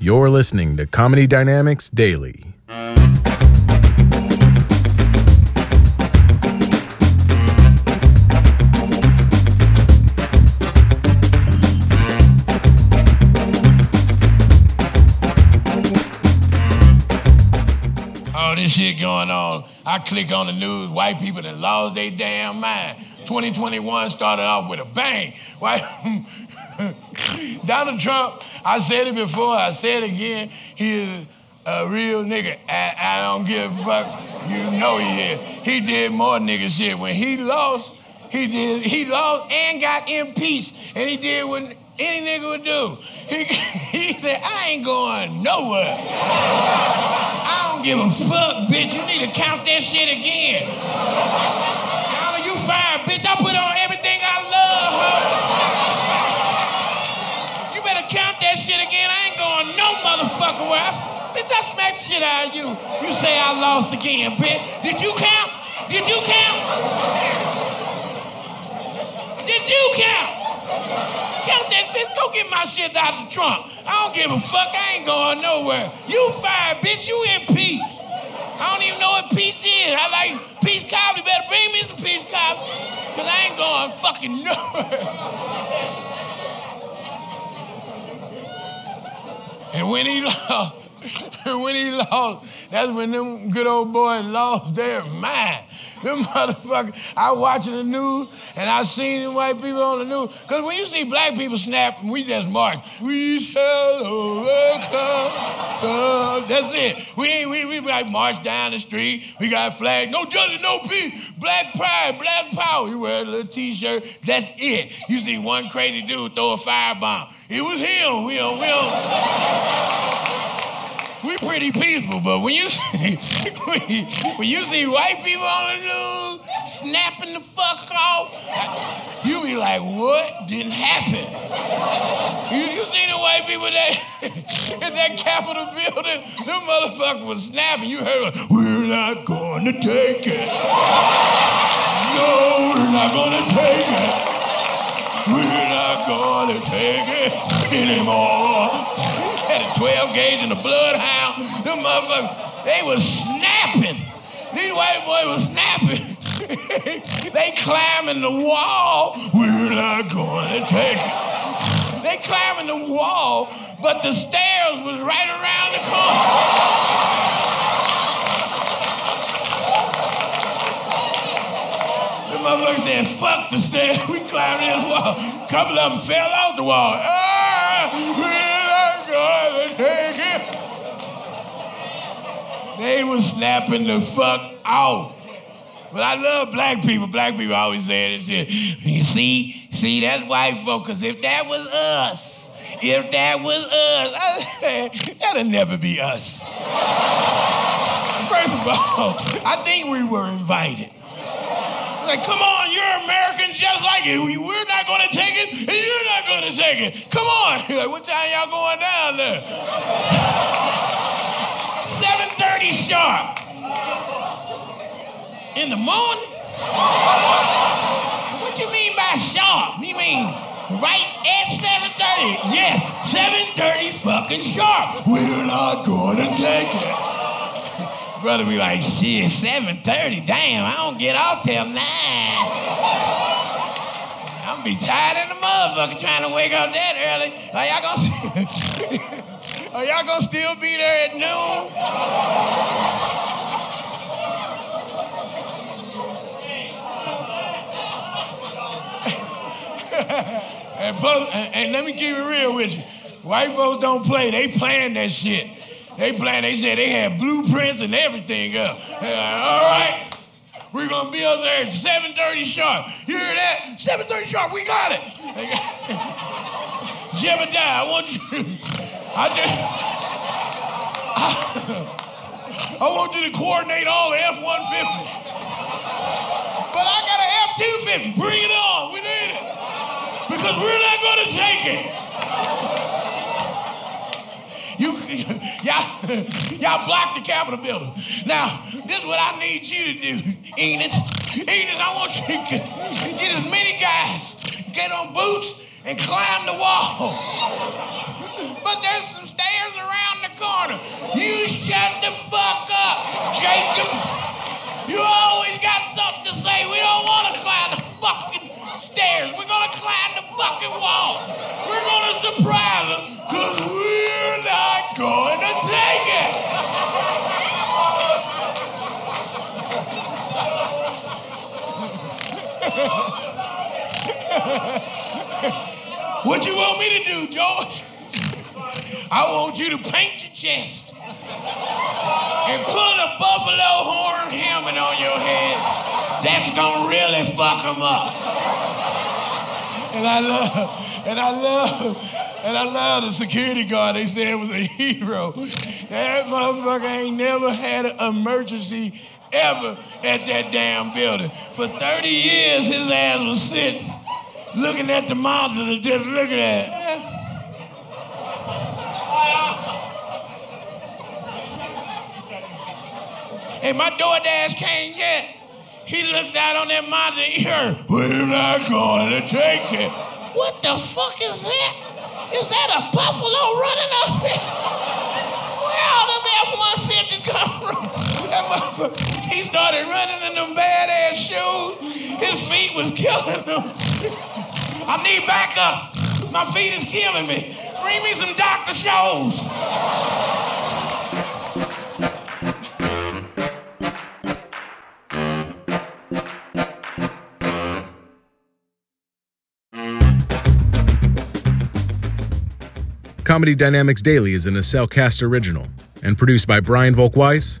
You're listening to Comedy Dynamics Daily. All this shit going on. I click on the news, white people that lost their damn mind. 2021 started off with a bang. Donald Trump, I said it before, I said it again, he is a real nigga. I don't give a fuck, you know he is. He did more nigga shit. When he lost, he lost and got impeached, and he did what any nigga would do. He said, I ain't going nowhere. I don't give a fuck, bitch, you need to count that shit again. Fire, bitch, I put on everything I love, huh? You better count that shit again. I ain't going no motherfucking where. Bitch, I smacked shit out of you. You say I lost again, bitch. Did you count? Did you count? Count that bitch. Go get my shit out the trunk. I don't give a fuck. I ain't going nowhere. You fired, bitch. You in peace. I don't even know what peach is. I like peach cobbler. Better bring me some peach cobbler, because I ain't going fucking nowhere. And when he lost, that's when them good old boys lost their mind. Them motherfuckers, I watching the news, and I seen them white people on the news. Because when you see black people snap, we just march. We shall overcome. That's it. We like march down the street. We got flags. No justice, no peace. Black pride, black power. You wear a little T-shirt. That's it. You see one crazy dude throw a firebomb. It was him. We pretty peaceful, but when you see white people on the news snapping the fuck off, you be like, what didn't happen? You see the white people in that Capitol building, them motherfuckers was snapping. You heard them, we're not going to take it. No, we're not going to take it. We're not going to take it anymore. 12 gauge and the bloodhound, them motherfuckers, they was snapping. These white boys was snapping. They climbing the wall. We're not going to take it. They climbing the wall, but the stairs was right around the corner. Them motherfuckers said, fuck the stairs. We climbed this wall. A couple of them fell off the wall. They was snapping the fuck off. But I love black people. Black people always say this shit. You see, that's white folk. Because if that was us, I said, that'll never be us. First of all, I think we were invited. Like, come on, you're Americans just like it. We're not going to take it, and you're not going to take it. Come on. Like, what time y'all going down there? 7:30 sharp. In the morning? What you mean by sharp? You mean right at 7:30? Yes, 7:30 fucking sharp. We're not going to take it. Brother be like, shit, 7:30, damn, I don't get off till 9. I'm be tired in the motherfucker trying to wake up that early. Are y'all gonna still be there at noon? And let me keep it real with you. White folks don't play, they playing that shit. They planned, they said they had blueprints and everything up. Like, all right, we're going to be up there at 7:30 sharp. You hear that? 7:30 sharp, we got it. Jebediah, I want you I want you to coordinate all the F-150. But I got an F-250. Bring it on. We need it. Because we're not going to take it. Y'all blocked the Capitol building. Now, this is what I need you to do, Enos. Enos, I want you to get as many guys, get on boots, and climb the wall. But there's some stairs around the corner. You shut the fuck up, Jacob. You always got something to say. We don't want to climb the fucking stairs. We're going to climb the fucking wall. We're going to surprise them because we're not going to take it. What you want me to do, George? I want you to paint your chest. And put a buffalo horn helmet on your head. That's gonna really fuck them up. And I love the security guard. They said it was a hero. That motherfucker ain't never had an emergency ever at that damn building. For 30 years, his ass was sitting, looking at the monitor, just looking at it. And my DoorDash came yet. He looked out on that monitor and he heard, we're not going to take it. What the fuck is that? Is that a buffalo running up here? Where all them F-150s come from? That motherfucker, he started running in them bad-ass shoes. His feet was killing him. I need backup. My feet is killing me. Bring me some Dr. Scholl's. Comedy Dynamics Daily is a Nacelle Cast original and produced by Brian Volk-Weiss,